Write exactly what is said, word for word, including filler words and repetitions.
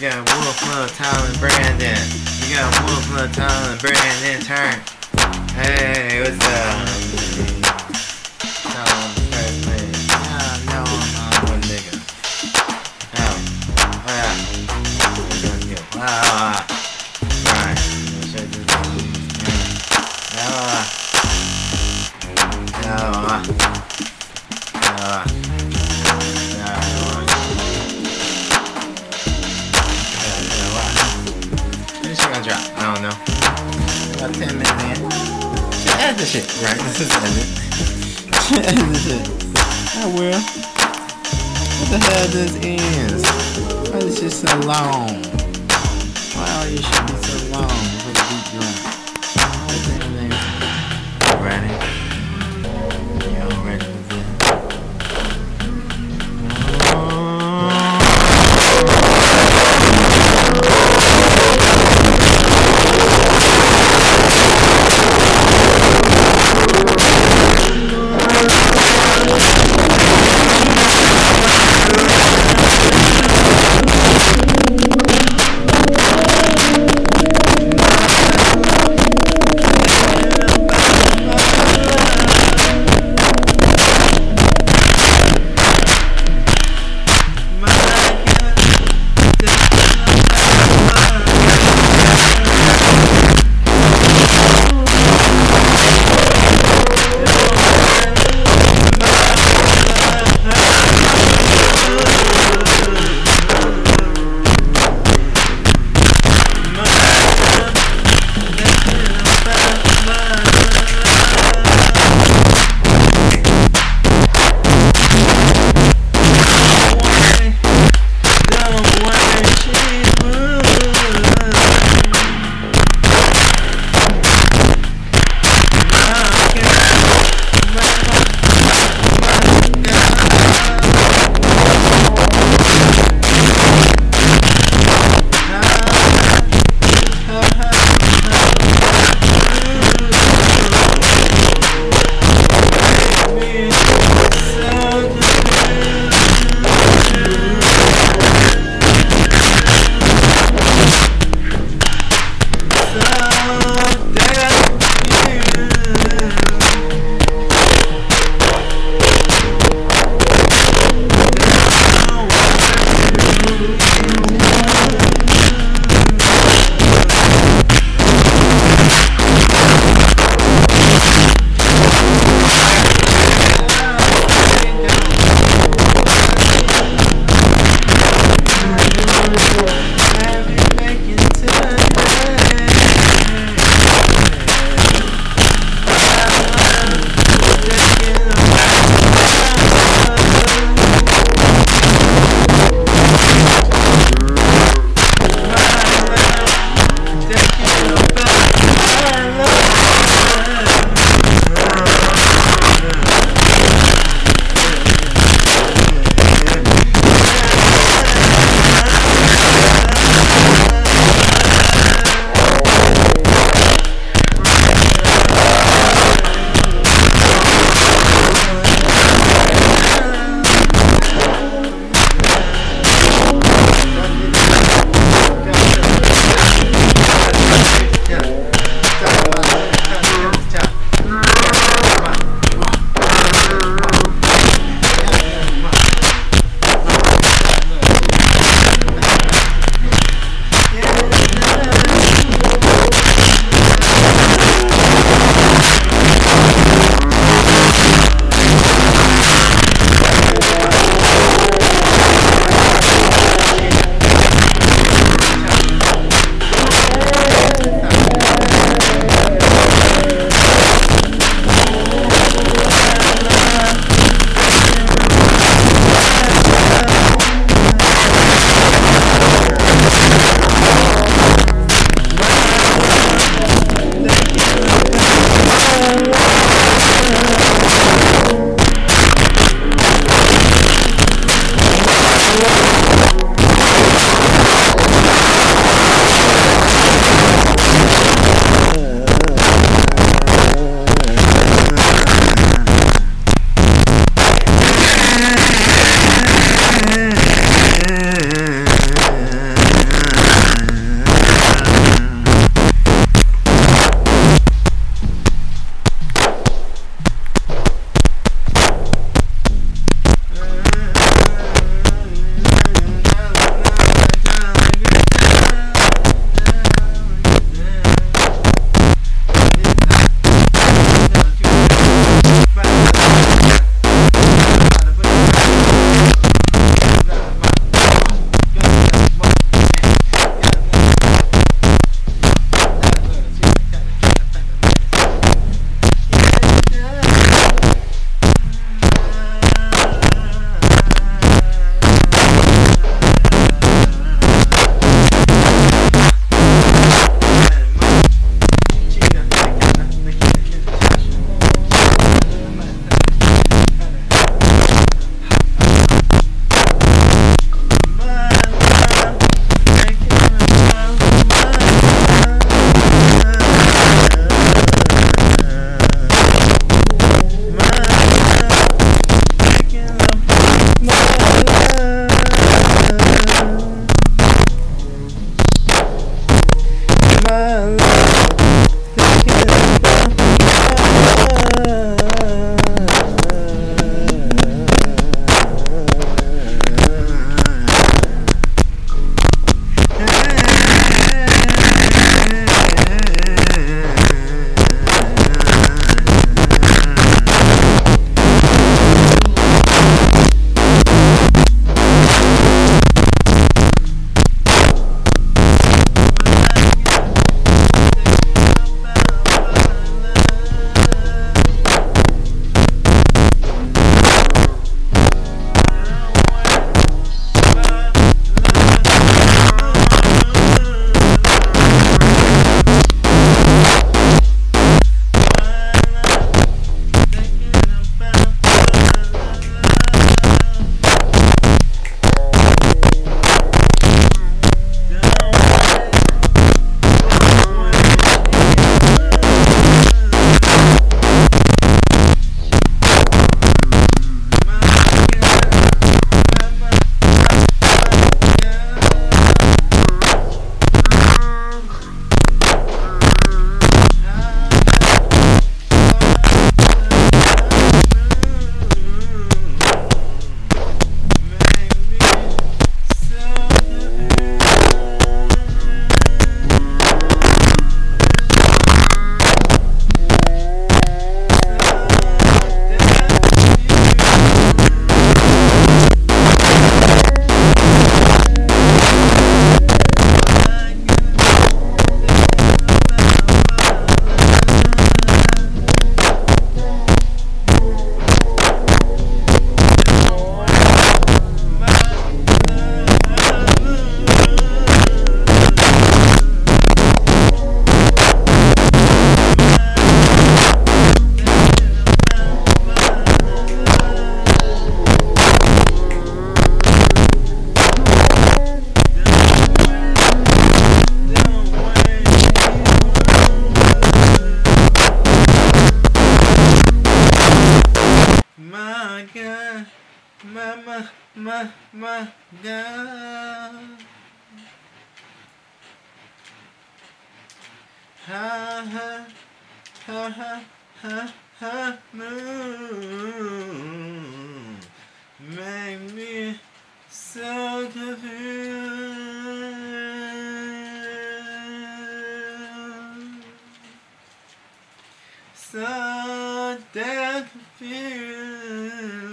got Wolf, Lil, Tyler, Brandon. You got Wolf, Lil, Tyler, Brandon. Turn. Hey, what's up? Tyler, first name. No, no, I'm one nigga. Oh, wow. What's up, you? Wow. Alright. I'm gonna shut this down. No. No. No. Drop. I don't know. About ten minutes in. Should I add this shit? Right, this is edit. Should I add this shit? I will. What the hell this is? Why is this shit so long? Why all your shit be so long for the deep drop? What's the name? Alrighty. Yeah, I'm ready with it. Oh. ma, ma, ma, ma, ma, da. Ha, ha, ha, ha, ha, ha, moon. Make me so confused. So damn confused.